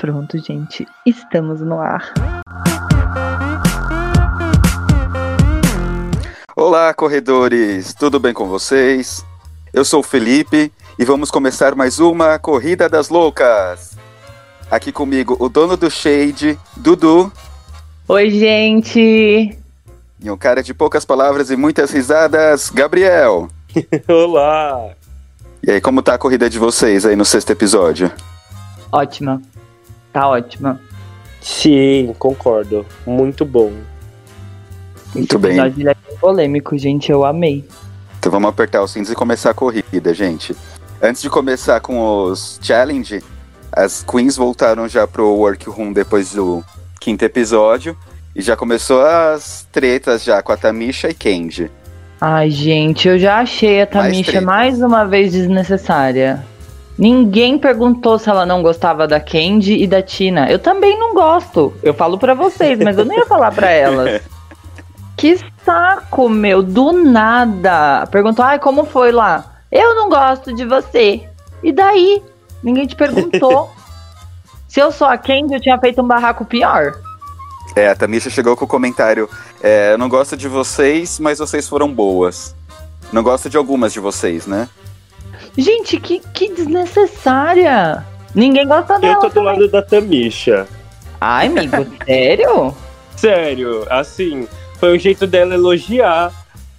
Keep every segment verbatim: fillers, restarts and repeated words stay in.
Pronto, gente, estamos no ar. Olá, corredores, tudo bem com vocês? Eu sou o Felipe e vamos começar mais uma Corrida das Loucas. Aqui comigo o dono do Shade, Dudu. Oi, gente. E um cara de poucas palavras e muitas risadas, Gabriel. Olá. E aí, como tá a corrida de vocês aí no sexto episódio? Ótima. Tá ótima. Sim, concordo. Muito bom. Muito Esse bem. Ele é polêmico, gente. Eu amei. Então vamos apertar os cintos e começar a corrida, gente. Antes de começar com os challenge, as queens voltaram já pro workroom depois do quinto episódio. E já começou as tretas já com a Tamisha e Candy. Ai, gente, eu já achei a Tamisha mais, mais uma vez desnecessária. Ninguém perguntou se ela não gostava da Candy e da Tina. Eu também não gosto. Eu falo pra vocês, mas eu nem ia falar pra elas. Que saco, meu. Do nada. Perguntou, ai, como foi lá? Eu não gosto de você. E daí? Ninguém te perguntou. Se eu sou a Candy, eu tinha feito um barraco pior. É, a Tamisha chegou com o comentário. É, eu não gosto de vocês, mas vocês foram boas. Não gosto de algumas de vocês, né? Gente, que, que desnecessária. Ninguém gosta dela. Eu tô do também. lado da Tamisha. Ai, amigo, sério? Sério, assim, foi o jeito dela elogiar,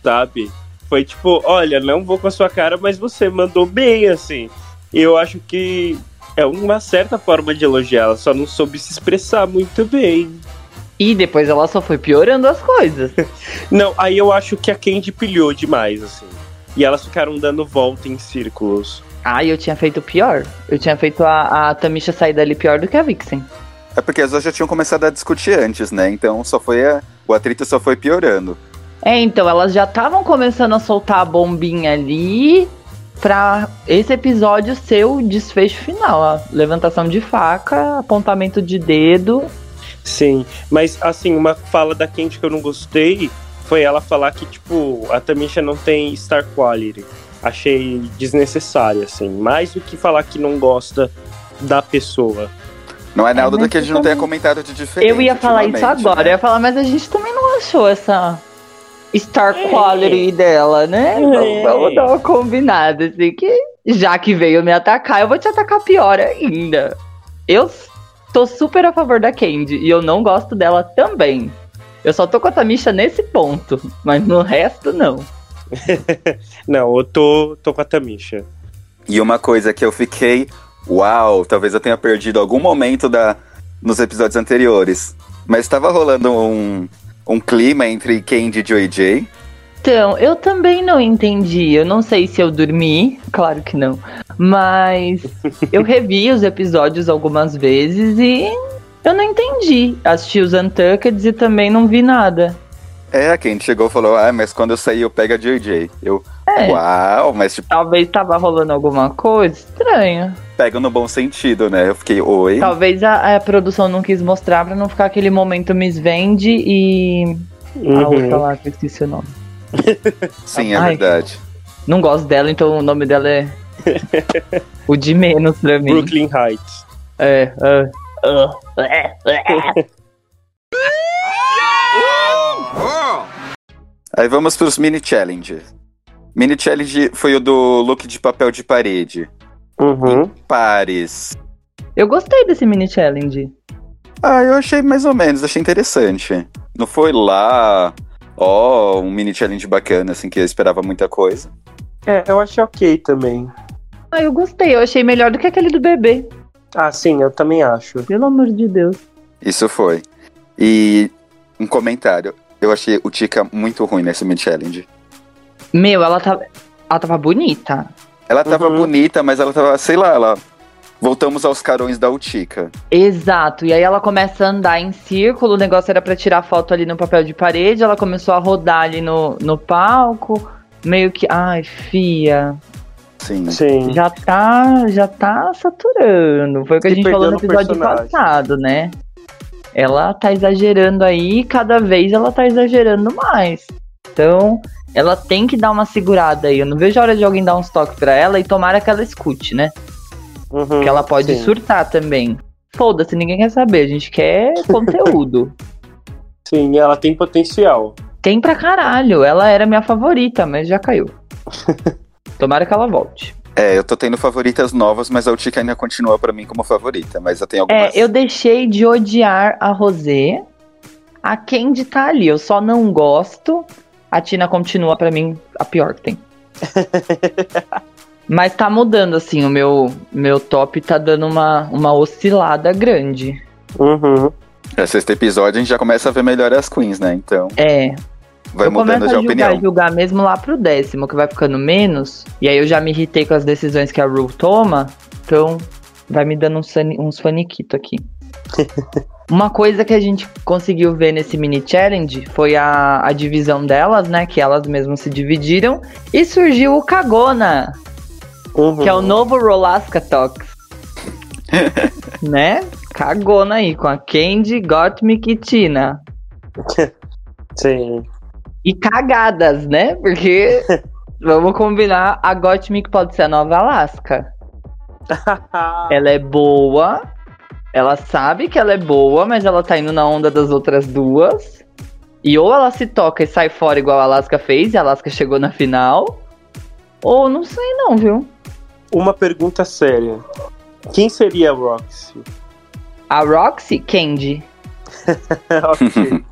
sabe? Foi tipo, olha, não vou com a sua cara, mas você mandou bem, assim. Eu acho que é uma certa forma de elogiar, ela só não soube se expressar muito bem. E depois ela só foi piorando as coisas. Não, aí eu acho que a Candy pilhou demais, assim. E elas ficaram dando volta em círculos. Ah, eu tinha feito pior. Eu tinha feito a, a Tamisha sair dali pior do que a Vixen. É porque as duas já tinham começado a discutir antes, né? Então só foi a, o atrito só foi piorando. É, então elas já estavam começando a soltar a bombinha ali pra esse episódio ser o desfecho final. A levantação de faca, apontamento de dedo. Sim, mas assim, uma fala da Candy que eu não gostei... Foi ela falar que, tipo, a Tamisha não tem star quality. Achei desnecessária, assim. Mais do que falar que não gosta da pessoa. Não é nada é, do que a gente também... não tenha comentado de diferente. Eu ia falar isso agora. Né? Eu ia falar, mas a gente também não achou essa star é. quality dela, né? É. Vamos, vamos dar uma combinada, assim. Que já que veio me atacar, eu vou te atacar pior ainda. Eu tô super a favor da Candy. E eu não gosto dela também. Eu só tô com a Tamisha nesse ponto, mas no resto, não. Não, eu tô, tô com a Tamisha. E uma coisa que eu fiquei... Uau, talvez eu tenha perdido algum momento da, nos episódios anteriores. Mas tava rolando um, um clima entre Candy e J J. Então, eu também não entendi. Eu não sei se eu dormi, claro que não. Mas eu revi os episódios algumas vezes e... Eu não entendi. Assisti os Untuckeds e também não vi nada. É, quem chegou e falou, ah, mas quando eu sair eu pego a J J. Eu, é. uau, mas tipo... Talvez tava rolando alguma coisa estranha. Pega no bom sentido, né? Eu fiquei, oi. Talvez a, a produção não quis mostrar pra não ficar aquele momento Miss Vende e... Uhum. A outra lá, que eu esqueci o nome. Sim, é Ai, verdade. Não gosto dela, então o nome dela é... o de menos pra mim. Brooklyn Heights. É, é. Uh... Uh, uh, uh. Aí vamos para os mini challenges. Mini challenge foi o do look de papel de parede. Uhum. Em pares. Eu gostei desse mini challenge. Ah, eu achei mais ou menos, achei interessante. Não foi lá, ó, oh, um mini challenge bacana, assim, que eu esperava muita coisa. É, eu achei ok também. Ah, eu gostei, eu achei melhor do que aquele do bebê. Ah, sim, eu também acho. Pelo amor de Deus. Isso foi. E um comentário. Eu achei o Tica muito ruim nesse mini challenge. Meu, ela tava, ela tava bonita. Ela tava uhum. bonita, mas ela tava, sei lá, ela... Voltamos aos carões da Utica. Exato, e aí ela começa a andar em círculo, o negócio era pra tirar foto ali no papel de parede, ela começou a rodar ali no, no palco, meio que... Ai, fia... Sim. Sim. Já tá, já tá saturando. Foi o que a gente falou no episódio passado, né? Ela tá exagerando aí, cada vez ela tá exagerando mais. Então, ela tem que dar uma segurada aí. Eu não vejo a hora de alguém dar um toque pra ela e tomara que ela escute, né? Uhum, porque ela pode sim. surtar também. foda-se, ninguém quer saber, a gente quer conteúdo. Sim, ela tem potencial. Tem pra caralho, ela era minha favorita, mas já caiu. Tomara que ela volte. É, eu tô tendo favoritas novas, mas a Utica ainda continua pra mim como favorita, mas eu tenho algumas... É, eu deixei de odiar a Rosé, a Candy tá ali, eu só não gosto, a Tina continua pra mim a pior que tem. Mas tá mudando, assim, o meu, meu top tá dando uma, uma oscilada grande. Uhum. É, sexto episódio a gente já começa a ver melhor as queens, né, então... É. Vai eu mudando já a opinião. Eu julgar mesmo lá pro décimo, que vai ficando menos, e aí eu já me irritei com as decisões que a Ru toma, então vai me dando uns, uns faniquitos aqui. Uma coisa que a gente conseguiu ver nesse mini challenge foi a, a divisão delas, né, que elas mesmas se dividiram, e surgiu o Kagona. Uhum. Que é o novo Rolaskatox. Né? Cagona aí, com a Candy, Gottmik e Tina. Sim. E cagadas, né? Porque, vamos combinar, a Gottmik pode ser a nova Alaska. Ela é boa, ela sabe que ela é boa, mas ela tá indo na onda das outras duas. E ou ela se toca e sai fora igual a Alaska fez, e a Alaska chegou na final. Ou não sei não, viu? Uma pergunta séria. Quem seria a Roxy? A Roxy? Candy. Ok.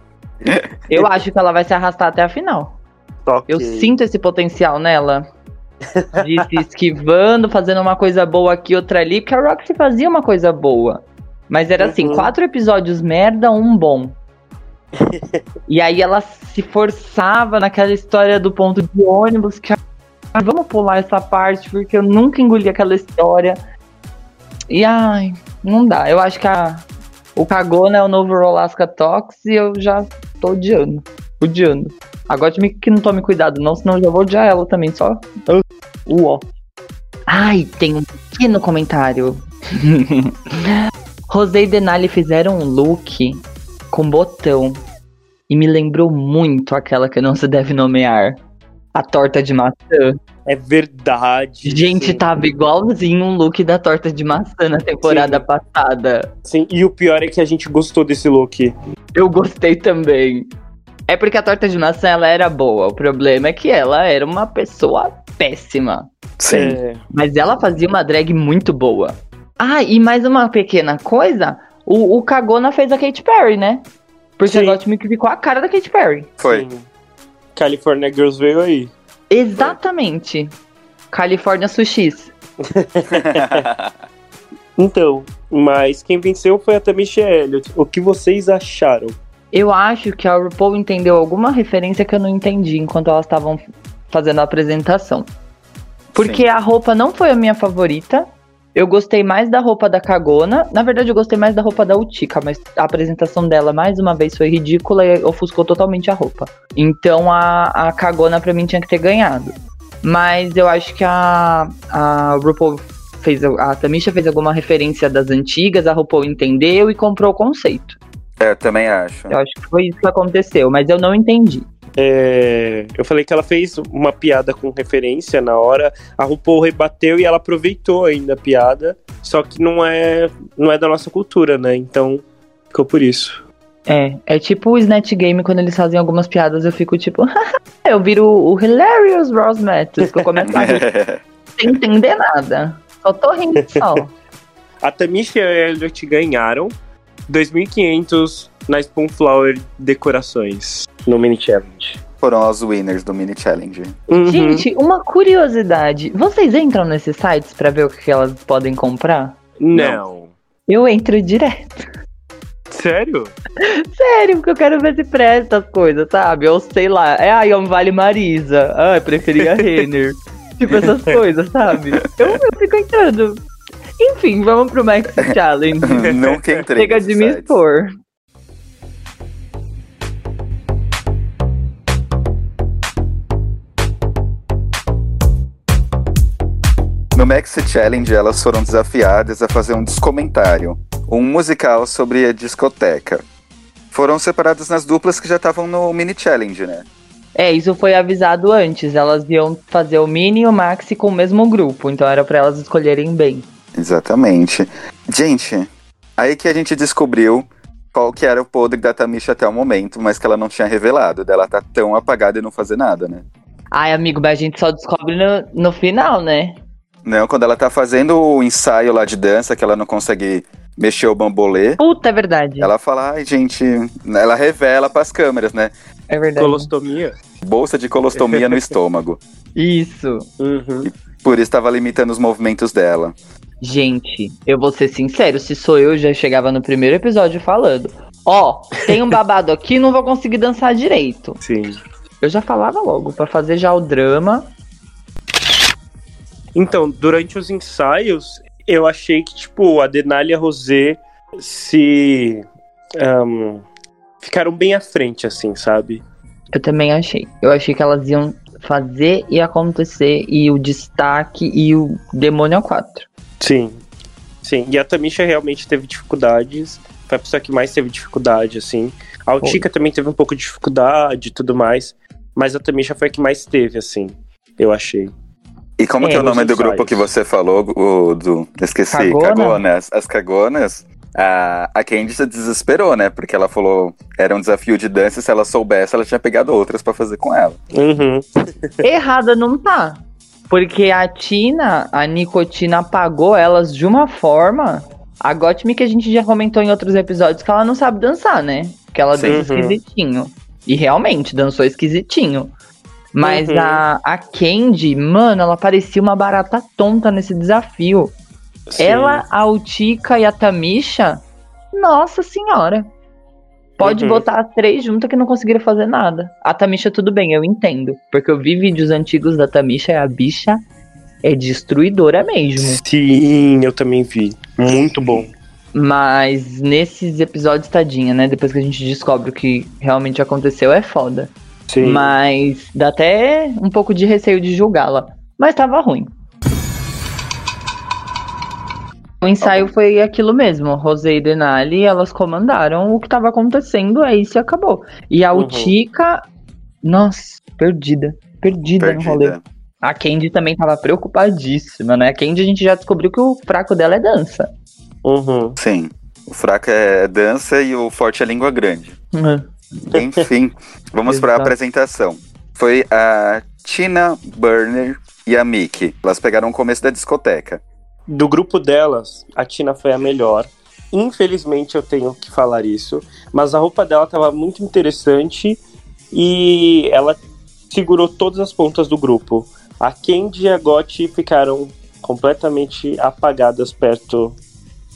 Eu acho que ela vai se arrastar até a final. Okay. Eu sinto esse potencial nela. De se esquivando, fazendo uma coisa boa aqui, outra ali. Porque a Roxy fazia uma coisa boa. Mas era uhum. assim, quatro episódios merda, um bom. E aí ela se forçava naquela história do ponto de ônibus. Que vamos pular essa parte, porque eu nunca engoli aquela história. E ai, não dá. Eu acho que a, o Kagona é o novo Rolaskatox e eu já tô odiando. Odiando. Agora que não tome cuidado, não, senão eu já vou odiar ela também, só. Uó. Ai, tem um pequeno comentário. Rosé e Denali fizeram um look com botão. E me lembrou muito aquela que não se deve nomear. A torta de maçã. É verdade. Gente, sim. Tava igualzinho um look da torta de maçã na temporada sim. passada. Sim, e o pior é que a gente gostou desse look. Eu gostei também. É porque a torta de maçã, ela era boa. O problema é que ela era uma pessoa péssima. Sim. É. Mas ela fazia uma drag muito boa. Ah, e mais uma pequena coisa. O, o Kagona fez a Katy Perry, né? Porque ela me ficou a cara da Katy Perry. Foi. Sim. California Girls veio aí. Exatamente. California Sushis. Então, mas quem venceu foi a Tamisha Elliott. O que vocês acharam? Eu acho que a RuPaul entendeu alguma referência que eu não entendi enquanto elas estavam fazendo a apresentação. Porque sim. A roupa não foi a minha favorita. Eu gostei mais da roupa da Kagona. Na verdade, eu gostei mais da roupa da Utica, mas a apresentação dela, mais uma vez, foi ridícula e ofuscou totalmente a roupa. Então, a, a Kagona, pra mim, tinha que ter ganhado. Mas eu acho que a, a RuPaul fez... A Tamisha fez alguma referência das antigas, a RuPaul entendeu e comprou o conceito. É, eu também acho. Eu acho que foi isso que aconteceu, mas eu não entendi. É, eu falei que ela fez uma piada com referência na hora, a RuPaul rebateu e ela aproveitou ainda a piada, só que não é, não é da nossa cultura, né? Então, ficou por isso. É, é tipo o Snatch Game, quando eles fazem algumas piadas, eu fico tipo, eu viro o Hilarious Ross Matthews, que eu começo a rir, sem entender nada, só tô rindo só. A Tamisha e a Elliott ganharam dois mil e quinhentos na Spoonflower decorações. No mini challenge. Foram os winners do mini challenge. Uhum. Gente, uma curiosidade. Vocês entram nesses sites pra ver o que elas podem comprar? Não. Eu entro direto. Sério? Sério, porque eu quero ver se presta as coisas, sabe? Ou sei lá. É, ai, eu vale Marisa. Ai, preferia Renner. Tipo essas coisas, sabe? Eu, eu fico entrando. Enfim, vamos pro Max Challenge. Nunca entrei. Chega de me expor. No Maxi Challenge, elas foram desafiadas a fazer um descomentário, um musical sobre a discoteca. Foram separadas nas duplas que já estavam no mini challenge, né? É, isso foi avisado antes. Elas iam fazer o mini e o maxi com o mesmo grupo, então era pra elas escolherem bem. Exatamente. Gente, Aí que a gente descobriu qual que era o podre da Tamisha até o momento, mas que ela não tinha revelado, dela tá tão apagada e não fazer nada, né? Ai, amigo, mas a gente só descobre no, no final, né? Não, quando ela tá fazendo o ensaio lá de dança, que ela não consegue mexer o bambolê. Puta, é verdade. Ela fala, ai, gente, ela revela pras câmeras, né? É verdade. Colostomia. Bolsa de colostomia no estômago. Isso. Uhum. E por isso tava limitando os movimentos dela. Gente, eu vou ser sincero, se sou eu, já chegava no primeiro episódio falando, ó, oh, tem um babado aqui, não vou conseguir dançar direito. Sim. Eu já falava logo, pra fazer já o drama. Então, durante os ensaios, eu achei que, tipo, a Denali e a Rosé se... Um, ficaram bem à frente, assim, sabe? Eu também achei. Eu achei que elas iam fazer e acontecer, e o destaque e o demônio a quatro. Sim, sim. E a Tamisha realmente teve dificuldades. Foi a pessoa que mais teve dificuldade, assim. A Utica também teve um pouco de dificuldade e tudo mais. Mas a Tamisha foi a que mais teve, assim, eu achei. E como é, que é o nome do ensaios. Grupo que você falou, o, do... esqueci, Kagona. Kagonas. As Kagonas, a, a Candy se desesperou, né? Porque ela falou, era um desafio de dança, se ela soubesse, ela tinha pegado outras pra fazer com ela. Uhum. Errada não tá. Porque a Tina, a Nicotina apagou elas de uma forma. A Gottmik, que a gente já comentou em outros episódios, que ela não sabe dançar, né? Que ela Sim, dança uhum. esquisitinho. E realmente, dançou esquisitinho. Mas uhum. a, a Candy, mano, ela parecia uma barata tonta nesse desafio. Sim. Ela, a Utica e a Tamisha, nossa senhora. Pode uhum. botar as três juntas que não conseguiram fazer nada. A Tamisha, tudo bem, eu entendo. Porque eu vi vídeos antigos da Tamisha e a bicha é destruidora mesmo. Sim, eu também vi. Muito bom. Mas nesses episódios, tadinha, né? Depois que a gente descobre o que realmente aconteceu, é foda. Sim. Mas dá até um pouco de receio de julgá-la. Mas tava ruim. O ensaio okay. foi aquilo mesmo, Rosé e Denali, elas comandaram o que tava acontecendo, aí se acabou. E a uhum. Utica, nossa, perdida, perdida, perdida no rolê. A Candy também tava preocupadíssima, né? A Candy a gente já descobriu que o fraco dela é dança. Uhum. Sim, o fraco é dança e o forte é língua grande. Uhum. Enfim, vamos pra apresentação. Foi a Tina Burner e a Mickey, elas pegaram o começo da discoteca. Do grupo delas, a Tina foi a melhor. Infelizmente eu tenho que falar isso, mas a roupa dela tava muito interessante e ela segurou todas as pontas do grupo. A Candy e a Gotti ficaram completamente apagadas perto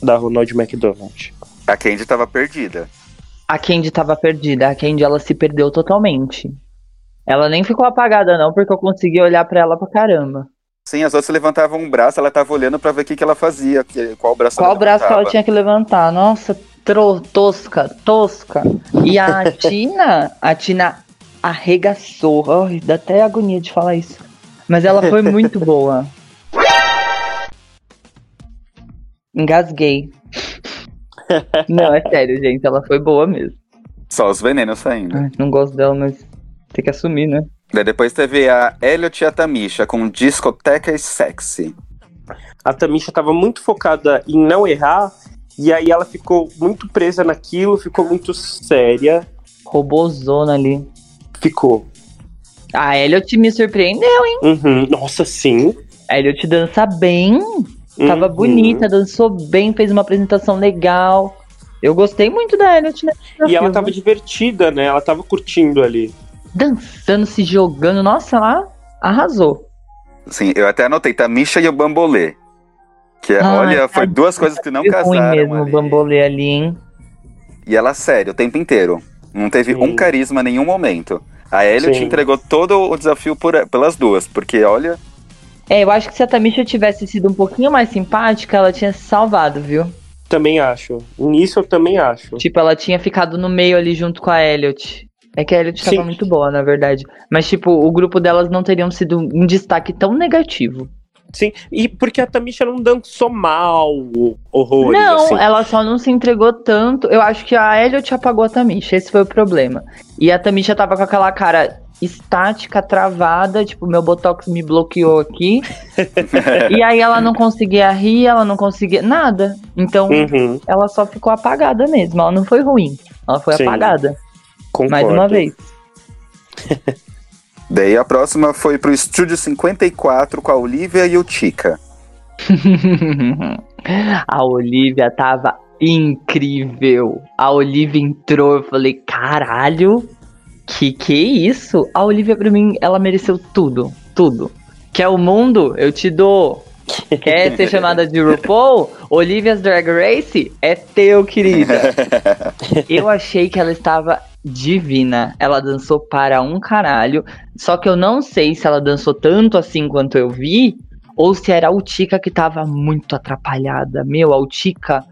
da Ronald McDonald. A Candy tava perdida. A Candy tava perdida, a Candy ela se perdeu totalmente. Ela nem ficou apagada não, porque eu consegui olhar pra ela pra caramba. Sim, as outras levantavam um braço, ela tava olhando pra ver o que, que ela fazia, que, qual braço qual ela braço que ela tinha que levantar, nossa, tro- tosca, tosca. E a Tina, a Tina arregaçou, oh, dá até agonia de falar isso, mas ela foi muito boa. Engasguei. Não, é sério, gente, ela foi boa mesmo. Só os venenos saindo. Ai, não gosto dela, mas tem que assumir, né? Depois teve a Elliott e a Tamisha com discoteca e sexy. A Tamisha tava muito focada em não errar, e aí ela ficou muito presa naquilo, ficou muito séria. Robozona ali. Ficou. A Elliott me surpreendeu, hein? Uhum. Nossa, sim. A Elliott dança bem, tava uhum. bonita, dançou bem, fez uma apresentação legal. Eu gostei muito da Elliott, né? E filme. Ela tava divertida, né? Ela tava curtindo ali. Dançando, se jogando, nossa, lá arrasou. Sim, eu até anotei Tamisha e o bambolê. Que é, ah, olha, foi duas coisas que não casaram. Foi ruim mesmo ali. O bambolê ali, hein? E ela, sério, o tempo inteiro. Não teve Sim. um carisma em nenhum momento. A Elliott Sim. entregou todo o desafio por, pelas duas, porque olha. É, eu acho que se a Tamisha tivesse sido um pouquinho mais simpática, ela tinha se salvado, viu? Também acho. Nisso eu também acho. Tipo, ela tinha ficado no meio ali junto com a Elliott. É que a Elliott tava muito boa, na verdade. Mas, tipo, o grupo delas não teriam sido um destaque tão negativo. Sim, e porque a Tamisha não dançou mal horrores, não, assim. Ela só não se entregou tanto. Eu acho que a Elliott apagou a Tamisha, esse foi o problema. E a Tamisha tava com aquela cara estática, travada, tipo, meu botox me bloqueou aqui. E aí ela não conseguia rir, ela não conseguia nada. Então, uhum. ela só ficou apagada mesmo. Ela não foi ruim, ela foi Sim. apagada. Concordo. Mais uma vez. Daí a próxima foi pro Estúdio cinquenta e quatro com a Olivia e o Tica. A Olivia tava incrível. A Olivia entrou, eu falei, caralho, que que é isso? A Olivia pra mim, ela mereceu tudo, tudo. Quer o mundo? Eu te dou. Quer ser chamada de RuPaul? Olivia's Drag Race? É teu, querida. Eu achei que ela estava divina, ela dançou para um caralho, só que eu não sei se ela dançou tanto assim quanto eu vi, ou se era a Utica que tava muito atrapalhada. Meu, a Utica,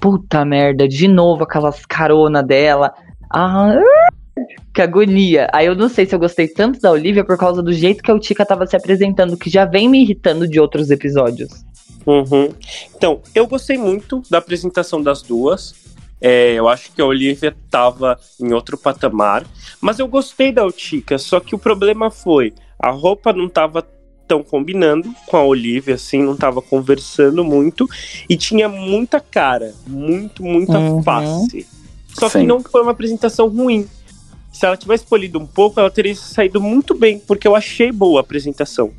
puta merda, de novo aquelas carona dela, ah, que agonia. Aí eu não sei se eu gostei tanto da Olivia por causa do jeito que a Utica tava se apresentando, que já vem me irritando de outros episódios. Uhum. Então, eu gostei muito da apresentação das duas. É, eu acho que a Olivia tava em outro patamar, mas eu gostei da Utica, só que o problema foi, a roupa não tava tão combinando com a Olivia, assim, não tava conversando muito, e tinha muita cara, muito, muita uhum. face. Só Sim. que não foi uma apresentação ruim. Se ela tivesse polido um pouco, ela teria saído muito bem, porque eu achei boa a apresentação.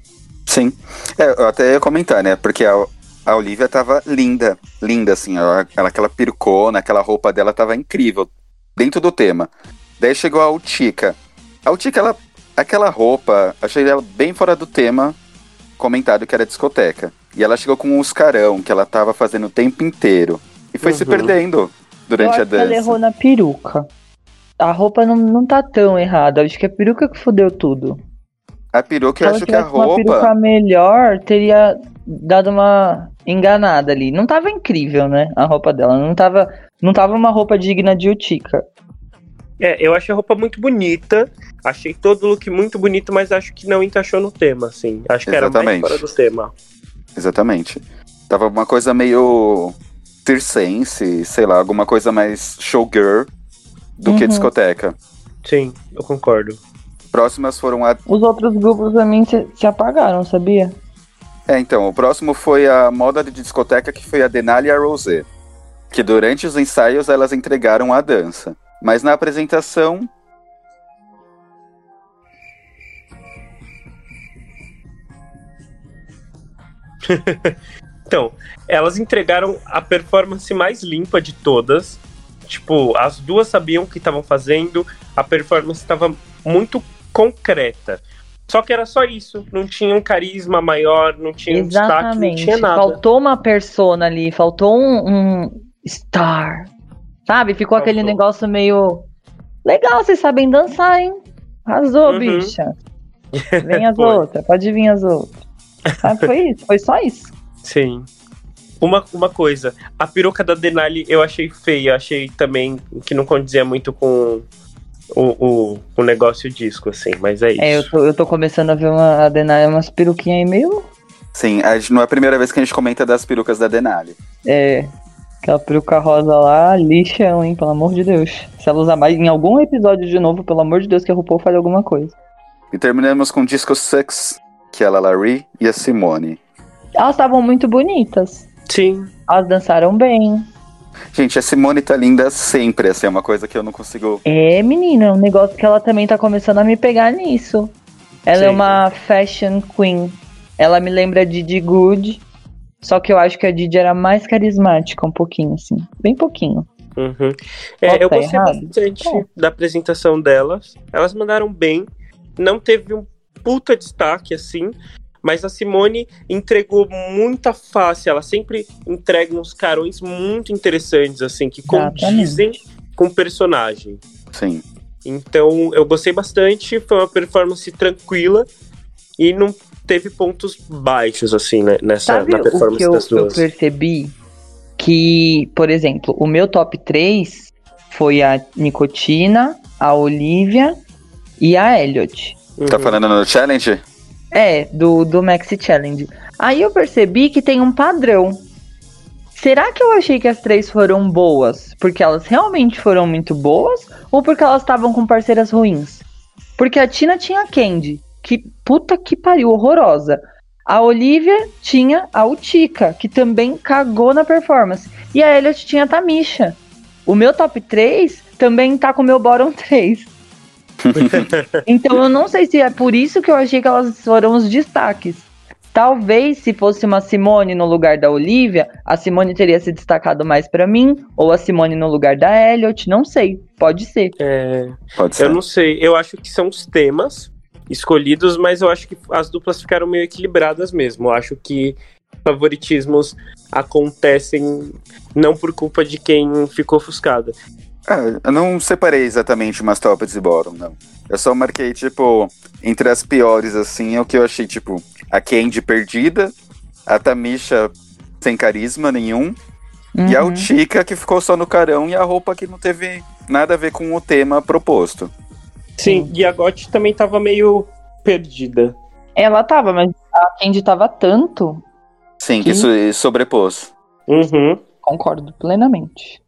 Sim, é, eu até ia comentar, né, porque a A Olivia tava linda, linda, assim, ela, ela, aquela pircona, aquela roupa dela tava incrível, dentro do tema. Daí chegou a Utica. A Utica, ela, aquela roupa, achei ela bem fora do tema, comentado que era discoteca. E ela chegou com um oscarão, que ela tava fazendo o tempo inteiro. E foi uhum. se perdendo durante Eu a dança. Ela errou na peruca. A roupa não, não tá tão errada, acho que é a peruca que fodeu tudo. A peruca, eu acho que a roupa... Se ela tivesse uma peruca melhor, teria dado uma enganada ali. Não tava incrível, né? A roupa dela. Não tava, não tava uma roupa digna de Utica. É, eu achei a roupa muito bonita. Achei todo o look muito bonito, mas acho que não encaixou no tema, assim. Acho que Exatamente. Era mais fora do tema. Exatamente. Tava uma coisa meio circense, sei lá, alguma coisa mais showgirl do uhum. que discoteca. Sim, eu concordo. Próximas foram a... Os outros grupos também se, se apagaram, sabia? É, então, o próximo foi a moda de discoteca, que foi a Denali e a Rosé, que durante os ensaios elas entregaram a dança, mas na apresentação... Então, elas entregaram a performance mais limpa de todas, tipo, as duas sabiam o que estavam fazendo, a performance estava muito concreta. Só que era só isso, não tinha um carisma maior, não tinha um destaque, não tinha nada. Faltou uma persona ali, faltou um, um star, sabe? Ficou faltou. Aquele negócio meio... Legal, vocês sabem dançar, hein? Arrasou, uhum. bicha. Vem as outras, pode vir as outras. Sabe, foi isso, foi só isso. Sim. Uma, uma coisa, a peruca da Denali eu achei feia, eu achei também que não condizia muito com... O, o, o negócio disco, assim, mas é isso. É, eu tô, eu tô começando a ver uma, a Denali, umas peruquinhas aí meio... Sim, a gente, não é a primeira vez que a gente comenta das perucas da Denali. É, aquela peruca rosa lá, lixão, hein, pelo amor de Deus. Se ela usar mais em algum episódio de novo, pelo amor de Deus, que a RuPaul fale alguma coisa. E terminamos com o disco Sucks, que é a LaLa Ri e a Symone. Elas estavam muito bonitas. Sim. Elas dançaram bem. Gente, a Symone tá linda sempre, assim, é uma coisa que eu não consigo... É, menina, é um negócio que ela também tá começando a me pegar nisso. Ela Sim. é uma fashion queen. Ela me lembra Didi Good, só que eu acho que a Didi era mais carismática, um pouquinho, assim, bem pouquinho. Uhum. É, eu gostei errado? bastante é. da apresentação delas. Elas mandaram bem, não teve um puta destaque, assim... Mas a Symone entregou muita face, ela sempre entrega uns carões muito interessantes, assim, que condizem Exatamente. Com o personagem. Sim. Então, eu gostei bastante, foi uma performance tranquila e não teve pontos baixos, assim, né, nessa Sabe na performance eu, das duas. Eu percebi que, por exemplo, o meu top três foi a Nicotina, a Olivia e a Elliott. Uhum. Tá falando no challenge? É, do, do Maxi Challenge. Aí eu percebi que tem um padrão. Será que eu achei que as três foram boas? Porque elas realmente foram muito boas? Ou porque elas estavam com parceiras ruins? Porque a Tina tinha a Candy, que puta que pariu, horrorosa. A Olivia tinha a Utica, que também cagou na performance. E a Elliott tinha a Tamisha. O meu top três também tá com o meu bottom três. Então eu não sei se é por isso que eu achei que elas foram os destaques. Talvez se fosse uma Symone no lugar da Olivia, a Symone teria se destacado mais pra mim, ou a Symone no lugar da Elliott, não sei. Pode ser. É, Pode ser. Eu não sei, eu acho que são os temas escolhidos, mas eu acho que as duplas ficaram meio equilibradas mesmo. Eu acho que favoritismos acontecem não por culpa de quem ficou ofuscada. É, eu não separei exatamente umas tops e bottom, não. Eu só marquei, tipo, entre as piores, assim, é o que eu achei, tipo, a Candy perdida, a Tamisha sem carisma nenhum, uhum. e a Utica que ficou só no carão e a roupa que não teve nada a ver com o tema proposto. Sim, e a Gotti também tava meio perdida. Ela tava, mas a Candy tava tanto... Sim, que, que sobrepôs. Uhum. Concordo plenamente.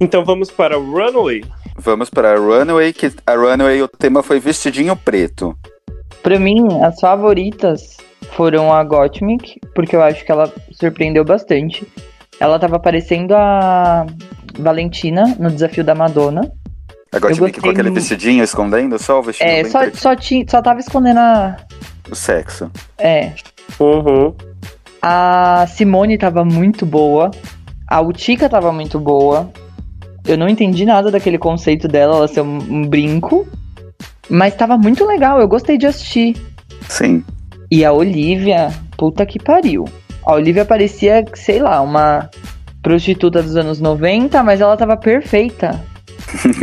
Então vamos para o Runaway. Vamos para a Runaway, que a Runaway o tema foi vestidinho preto. Pra mim, as favoritas foram a Gottmik, porque eu acho que ela surpreendeu bastante. Ela tava parecendo a Valentina no desafio da Madonna. A Gottmik com aquele vestidinho escondendo só o vestido. É, só, só, tinha, só tava escondendo a... o sexo. É. Uhum. A Symone tava muito boa. A Utica tava muito boa. Eu não entendi nada daquele conceito dela, ela ser um, um brinco. Mas tava muito legal, eu gostei de assistir. Sim. E a Olivia, puta que pariu. A Olivia parecia, sei lá, uma prostituta dos anos noventa, mas ela tava perfeita.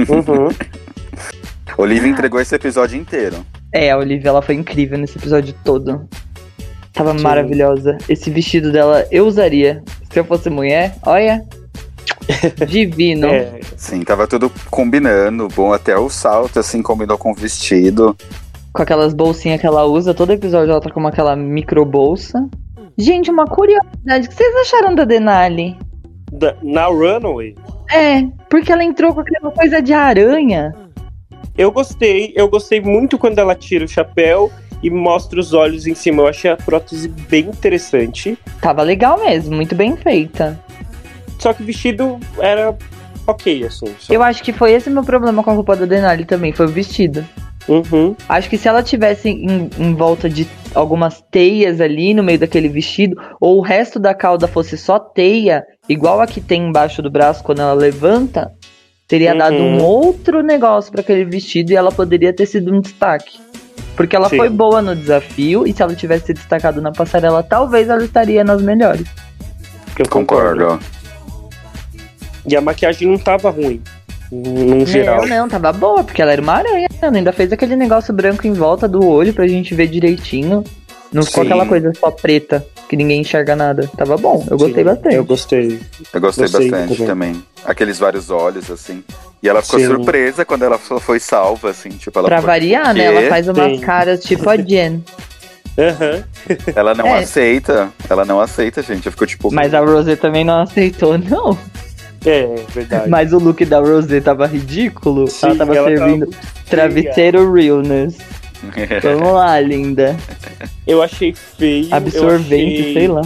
Uhum. Olivia entregou esse episódio inteiro. É, a Olivia, ela foi incrível nesse episódio todo. Tava Sim. maravilhosa. Esse vestido dela, eu usaria. Se eu fosse mulher, olha... Divino. É. Sim, tava tudo combinando. Bom, até o salto, assim, combinou com o vestido. Com aquelas bolsinhas que ela usa. Todo episódio ela tá com aquela micro bolsa. Gente, uma curiosidade. O que vocês acharam da Denali? Da, na Runaway? É, porque ela entrou com aquela coisa de aranha. Eu gostei. Eu gostei muito quando ela tira o chapéu e mostra os olhos em cima. Eu achei a prótese bem interessante. Tava legal mesmo, muito bem feita. Só que o vestido era ok, assim. Só. Eu acho que foi esse meu problema com a roupa da Denali também, foi o vestido. Uhum. Acho que se ela tivesse em, em volta de algumas teias ali no meio daquele vestido, ou o resto da cauda fosse só teia, igual a que tem embaixo do braço quando ela levanta, teria uhum. dado um outro negócio para aquele vestido e ela poderia ter sido um destaque. Porque ela Sim. foi boa no desafio, e se ela tivesse se destacado na passarela, talvez ela estaria nas melhores. Eu concordo. concordo. E a maquiagem não tava ruim, no geral. Não, não, tava boa, porque ela era uma aranha, ela ainda fez aquele negócio branco em volta do olho pra gente ver direitinho. Não ficou aquela coisa só preta, que ninguém enxerga nada. Tava bom, eu gostei Sim, bastante. Eu gostei. Eu gostei, gostei bastante também. também. Aqueles vários olhos, assim. E ela ficou Sim. surpresa quando ela foi salva, assim. Tipo, ela pra falou, variar, né? Ela faz umas Sim. caras tipo a Jen. Uhum. Ela não é. aceita, ela não aceita, gente. Eu fico tipo... Mas a Rosé também não aceitou, não. É, verdade. Mas o look da Rosé tava ridículo. Sim, ela tava ela servindo tava travesseiro realness. Vamos lá, linda. Eu achei feio. Absorvente, achei sei lá.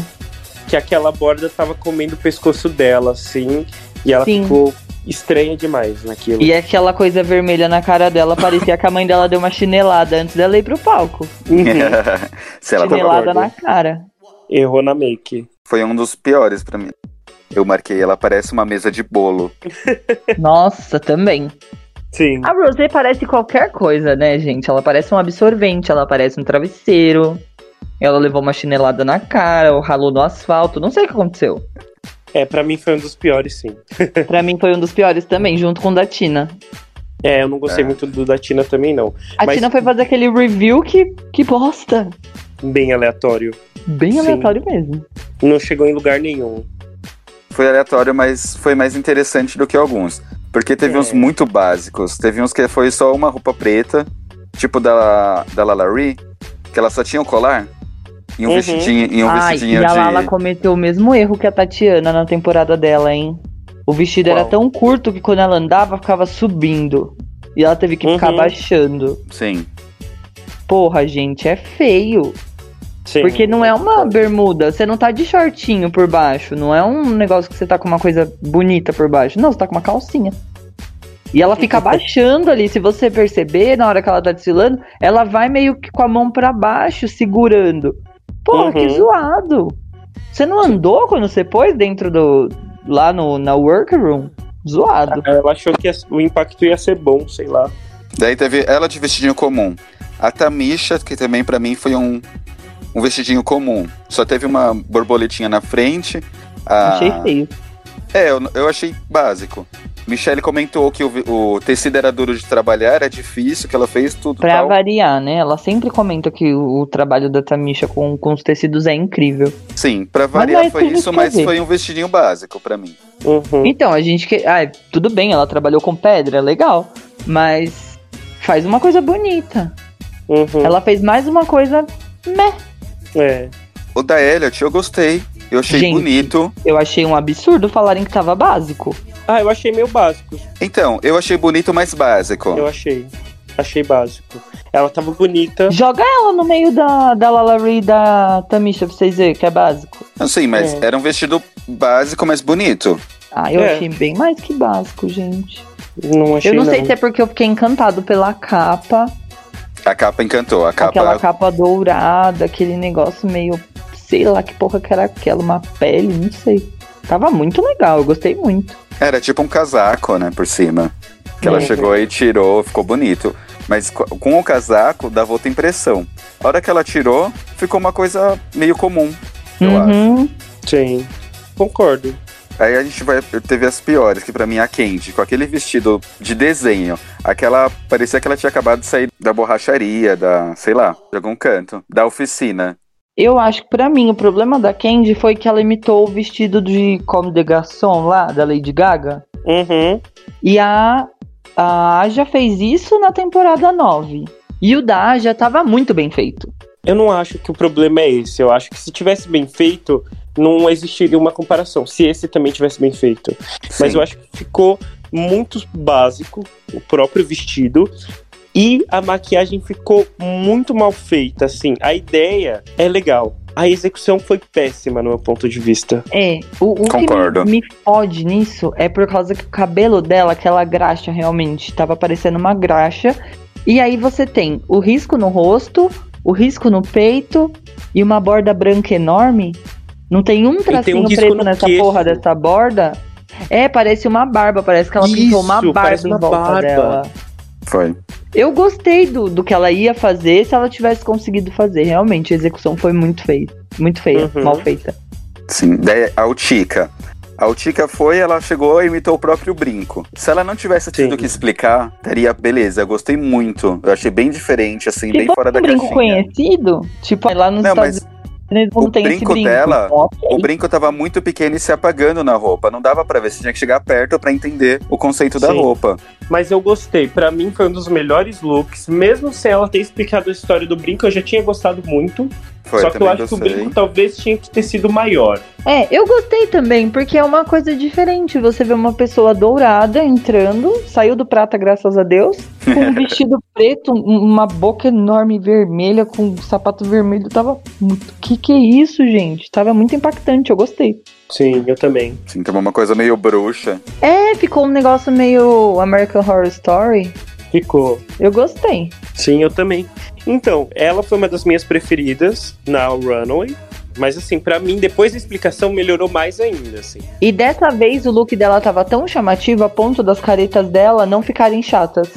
Que aquela borda tava comendo o pescoço dela, assim. E ela Sim. ficou estranha demais naquilo. E aquela coisa vermelha na cara dela, parecia que a mãe dela deu uma chinelada antes dela ir pro palco. Uhum. Se ela chinelada na cara. Errou na make. Foi um dos piores pra mim. Eu marquei, ela parece uma mesa de bolo. Nossa, também. Sim. A Rosé parece qualquer coisa, né, gente? Ela parece um absorvente, ela parece um travesseiro. Ela levou uma chinelada na cara, ou ralou no asfalto. Não sei o que aconteceu. É, pra mim foi um dos piores, sim. Pra mim foi um dos piores também, junto com o da Tina. É, eu não gostei é. muito do da Tina também, não. A Mas... Tina foi fazer aquele review que, que bosta. Bem aleatório. Bem aleatório sim. mesmo. Não chegou em lugar nenhum. Foi aleatório, mas foi mais interessante do que alguns. Porque teve é. uns muito básicos. Teve uns que foi só uma roupa preta, tipo da, da LaLa Ri, que ela só tinha o colar e um uhum. vestidinho, e um Ai, vestidinho e a de... Lala cometeu o mesmo erro que a Tatiana na temporada dela, hein? O vestido Uau. era tão curto que quando ela andava, ficava subindo. E ela teve que uhum. ficar baixando. Sim. Porra, gente, é feio. Sim. Porque não é uma bermuda, você não tá de shortinho por baixo. Não é um negócio que você tá com uma coisa bonita por baixo. Não, você tá com uma calcinha. E ela fica baixando ali, se você perceber, na hora que ela tá desfilando, ela vai meio que com a mão pra baixo, segurando. Porra, uhum. que zoado. Você não andou quando você pôs dentro do... lá no, na workroom? Zoado. Ah, ela achou que o impacto ia ser bom, sei lá. Daí teve ela de vestidinho comum. A Tamisha, que também pra mim foi um... um vestidinho comum. Só teve uma borboletinha na frente. A... Achei feio. É, eu, eu achei básico. Michelle comentou que o, o tecido era duro de trabalhar, era difícil, que ela fez tudo pra tal. Variar, né? Ela sempre comenta que o, o trabalho da Tamisha com, com os tecidos é incrível. Sim, pra variar foi isso, mas foi um vestidinho básico pra mim. Uhum. Então, a gente... que... ah, tudo bem, ela trabalhou com pedra, legal. Mas faz uma coisa bonita. Uhum. Ela fez mais uma coisa... meh. É. O da Elliott eu gostei, eu achei Gente, bonito. Eu achei um absurdo falarem que tava básico. Ah, eu achei meio básico. Então, eu achei bonito, mas básico. Eu achei, achei básico. Ela tava bonita. Joga ela no meio da, da LaLa Ri e da Tamisha pra vocês verem que é básico. Não sei, mas é. era um vestido básico, mas bonito. Ah, eu é. achei bem mais que básico, gente. Não achei, eu não, não sei se é porque eu fiquei encantado pela capa. A capa encantou, a capa... Aquela capa dourada, aquele negócio meio... sei lá que porra que era aquela, uma pele, não sei. Tava muito legal, eu gostei muito. Era tipo um casaco, né, por cima. Que é. ela chegou e tirou, ficou bonito. Mas com o casaco, dava outra impressão. A hora que ela tirou, ficou uma coisa meio comum, eu uhum. acho. Sim, concordo. Aí a gente vai, teve as piores, que pra mim é a Candy, com aquele vestido de desenho. Aquela, parecia que ela tinha acabado de sair da borracharia, da, sei lá, de algum canto, da oficina. Eu acho que pra mim o problema da Candy foi que ela imitou o vestido de Comme des Garçons lá, da Lady Gaga. Uhum. E a, a Aja fez isso na temporada nove. E o da Aja tava muito bem feito. Eu não acho que o problema é esse. Eu acho que se tivesse bem feito... não existiria uma comparação, se esse também tivesse bem feito. Sim. Mas eu acho que ficou muito básico o próprio vestido. E a maquiagem ficou muito mal feita, assim. A ideia é legal. A execução foi péssima, no meu ponto de vista. É, o, o Concordo. que me, me fode nisso é por causa que o cabelo dela, aquela graxa realmente, tava parecendo uma graxa. E aí você tem o risco no rosto, o risco no peito e uma borda branca enorme. Não tem um tracinho tem um preto nessa queixo. porra dessa borda? É, parece uma barba. Parece que ela Isso, pintou uma barba uma em volta barba. dela. Foi. Eu gostei do, do que ela ia fazer se ela tivesse conseguido fazer. Realmente, a execução foi muito feia. Muito feia, uhum. mal feita. Sim, daí a Utica. A Utica foi, ela chegou e imitou o próprio brinco. Se ela não tivesse tido o que explicar, teria beleza. Eu gostei muito. Eu achei bem diferente, assim, que bem fora da caixinha. Um brinco conhecido? Tipo, lá nos não, Estados Unidos. Mas... O brinco, brinco dela, okay. o brinco tava muito pequeno e se apagando na roupa. Não dava pra ver, você tinha que chegar perto pra entender o conceito Sim. da roupa. Mas eu gostei, pra mim foi um dos melhores looks. Mesmo sem ela ter explicado a história do brinco, eu já tinha gostado muito. Foi, Só que eu acho gostei. que o brinco talvez tinha que ter sido maior. É, eu gostei também, porque é uma coisa diferente. Você vê uma pessoa dourada entrando, saiu do prata, graças a Deus, com um vestido preto, uma boca enorme vermelha, com um sapato vermelho. Tava muito... Que que é isso, gente? Tava muito impactante, eu gostei. Sim, eu também. Sim, tava uma coisa meio bruxa. É, ficou um negócio meio American Horror Story. Ficou. Eu gostei. Sim, eu também. Então, ela foi uma das minhas preferidas na Runway. Mas assim, pra mim, depois da explicação, melhorou mais ainda, assim. E dessa vez, o look dela tava tão chamativo a ponto das caretas dela não ficarem chatas.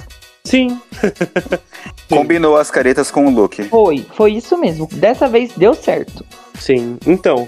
Sim. Combinou as caretas com o look. Foi, foi isso mesmo. Dessa vez, deu certo. Sim, então...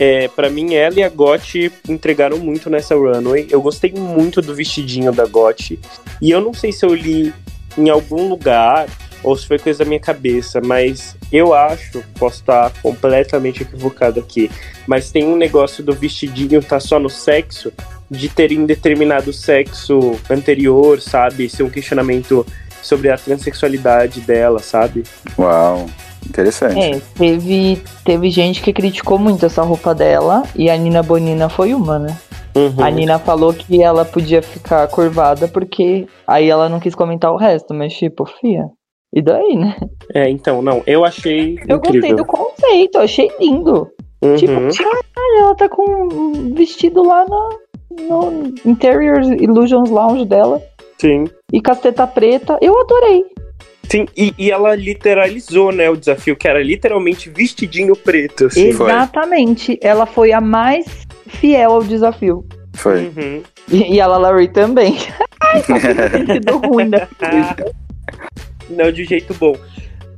É, pra mim, ela e a Gotti entregaram muito nessa runway. Eu gostei muito do vestidinho da Gotti. E eu não sei se eu li em algum lugar ou se foi coisa da minha cabeça, mas eu acho, posso estar completamente equivocado aqui, mas tem um negócio do vestidinho tá só no sexo, de terem determinado sexo anterior, sabe? Ser um questionamento sobre a transexualidade dela, sabe? Uau! Interessante. É, teve, teve gente que criticou muito essa roupa dela, e a Nina Bonina foi uma, né? Uhum. A Nina falou que ela podia ficar curvada porque aí ela não quis comentar o resto, mas tipo, fia, e daí, né? É, então, não, eu achei incrível. Eu gostei do conceito, eu achei lindo. Uhum. Tipo, caralho, ela tá com um vestido lá na, no Interior Illusions Lounge dela. Sim. E casteta preta, eu adorei. Sim, e, e ela literalizou, né, o desafio, que era literalmente vestidinho preto. Assim, exatamente, foi. Ela foi a mais fiel ao desafio. Foi. Uhum. E, e a LaLa Ri também. Ai, só que não tem sido ruim, né? Não, de jeito bom.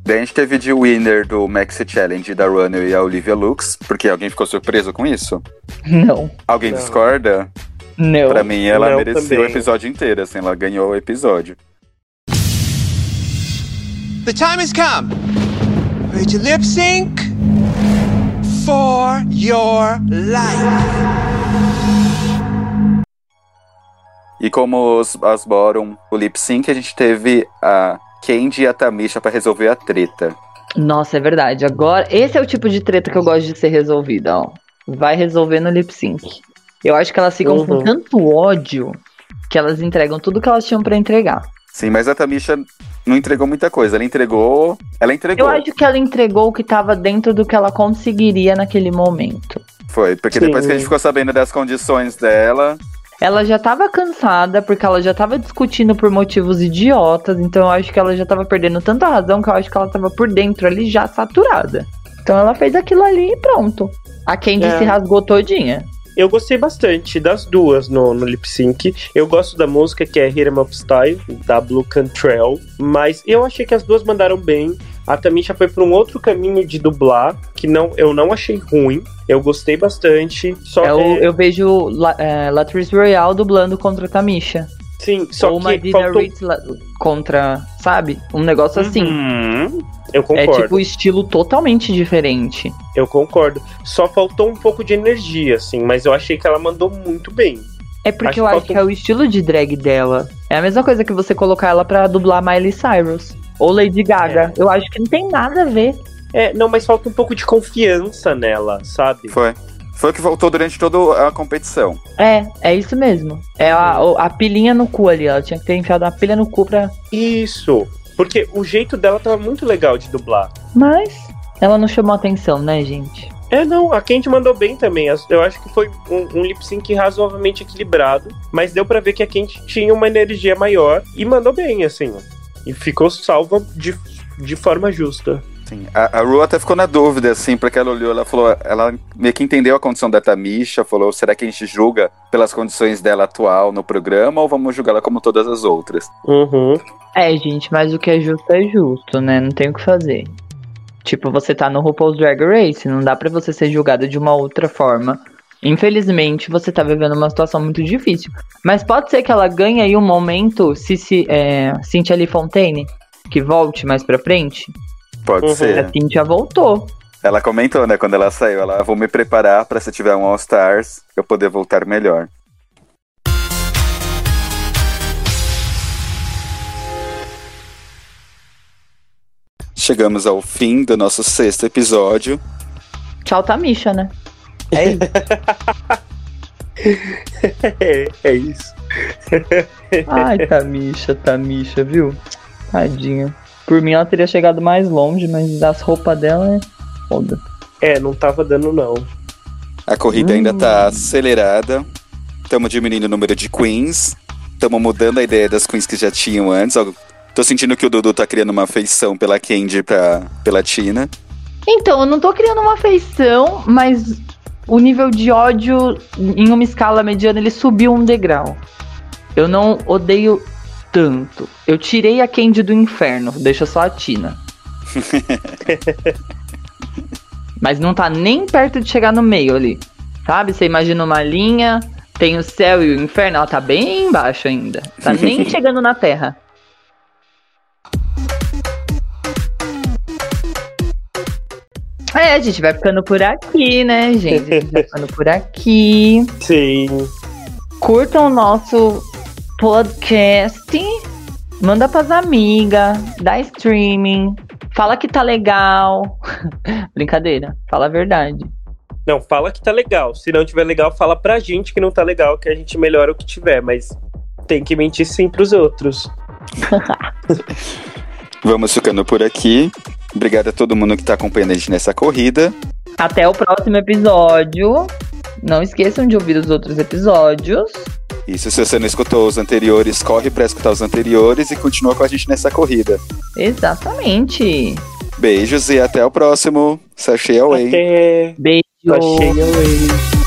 Daí a gente teve de winner do Maxi Challenge da Runway e a Olivia Lux, porque alguém ficou surpreso com isso? Não. Alguém não. discorda? Não. Pra mim, ela não mereceu também. O episódio inteiro, assim, ela ganhou o episódio. The time has come. Ready to lip sync for your life. E como os, as bottom, o lip sync, a gente teve a Candy e a Tamisha pra resolver a treta. Nossa, é verdade. Agora, esse é o tipo de treta que eu gosto de ser resolvida, ó. Vai resolver no lip sync. Eu acho que elas ficam uhum. com tanto ódio que elas entregam tudo que elas tinham pra entregar. Sim, mas a Tamisha não entregou muita coisa. Ela entregou... Ela entregou. Eu acho que ela entregou o que estava dentro do que ela conseguiria naquele momento. Foi, porque sim, depois que a gente ficou sabendo das condições dela... Ela já estava cansada, porque ela já estava discutindo por motivos idiotas. Então eu acho que ela já estava perdendo tanta razão que eu acho que ela estava por dentro ali já saturada. Então ela fez aquilo ali e pronto. A Candy é. se rasgou todinha. Eu gostei bastante das duas no, no lip sync. Eu gosto da música que é Hit Em Up Style, da Blu Cantrell, mas eu achei que as duas mandaram bem. A Tamisha foi para um outro caminho de dublar, que não, eu não achei ruim. Eu gostei bastante. Só eu, é... eu vejo La, é, Latrice Royale dublando contra a Tamisha. Sim, só Ou que uma Dina faltou... Ritz contra, sabe? Um negócio assim. Uhum, eu concordo. É tipo um estilo totalmente diferente. Eu concordo. Só faltou um pouco de energia, assim. Mas eu achei que ela mandou muito bem. É porque acho eu acho que é o estilo de drag dela. É a mesma coisa que você colocar ela pra dublar Miley Cyrus. Ou Lady Gaga. É. Eu acho que não tem nada a ver. É, não, mas falta um pouco de confiança nela, sabe? Foi. Foi o que voltou durante toda a competição. É, é isso mesmo. É a, a pilhinha no cu ali, ela tinha que ter enfiado uma pilha no cu pra... Isso, porque o jeito dela tava muito legal de dublar. Mas ela não chamou atenção, né, gente? É, não, a Candy mandou bem também. Eu acho que foi um, um lip sync razoavelmente equilibrado, mas deu pra ver que a Candy tinha uma energia maior e mandou bem, assim. E ficou salva de, de forma justa. A, a Ru até ficou na dúvida, assim, porque ela olhou, ela falou, ela meio que entendeu a condição da Tamisha, falou, será que a gente julga pelas condições dela atual no programa ou vamos julgá-la como todas as outras? Uhum. É, gente, mas o que é justo é justo, né? Não tem o que fazer. Tipo, você tá no RuPaul's Drag Race, não dá pra você ser julgada de uma outra forma. Infelizmente, você tá vivendo uma situação muito difícil. Mas pode ser que ela ganhe aí um momento, se, se, é, Cynthia Lee Fontaine, que volte mais pra frente. Pode uhum. ser. A Cynthia voltou. Ela comentou, né, quando ela saiu, ela, vou me preparar pra se tiver um All Stars, eu poder voltar melhor. Chegamos ao fim do nosso sexto episódio. Tchau, Tamisha, né? É isso. é isso. Ai, Tamisha, Tamisha, viu? Tadinha. Por mim, ela teria chegado mais longe, mas as roupas dela é foda. É, não tava dando, não. A corrida hum. ainda tá acelerada. Estamos diminuindo o número de queens. Estamos mudando a ideia das queens que já tinham antes. Tô sentindo que o Dudu tá criando uma afeição pela Candy, pra, pela Tina. Então, eu não tô criando uma afeição, mas o nível de ódio, em uma escala mediana, ele subiu um degrau. Eu não odeio... tanto. Eu tirei a Candy do inferno, deixa só a Tina. Mas não tá nem perto de chegar no meio ali. Sabe? Você imagina uma linha, tem o céu e o inferno, ela tá bem embaixo ainda. Tá nem chegando na terra. É, a gente vai ficando por aqui, né, gente? A gente vai ficando por aqui. Sim. Curtam o nosso... podcast, manda pras amigas, dá streaming, Fala que tá legal. Brincadeira, fala a verdade. Não, fala que tá legal. Se não tiver legal, fala pra gente que não tá legal, que a gente melhora o que tiver, mas tem que mentir sim pros outros. Vamos ficando por aqui. Obrigado a todo mundo que tá acompanhando a gente nessa corrida. Até o próximo episódio. Não esqueçam de ouvir os outros episódios. Isso, se você não escutou os anteriores, corre pra escutar os anteriores e continua com a gente nessa corrida. Exatamente. Beijos e até o próximo. Sachê away. Até. Beijo. Sachê away.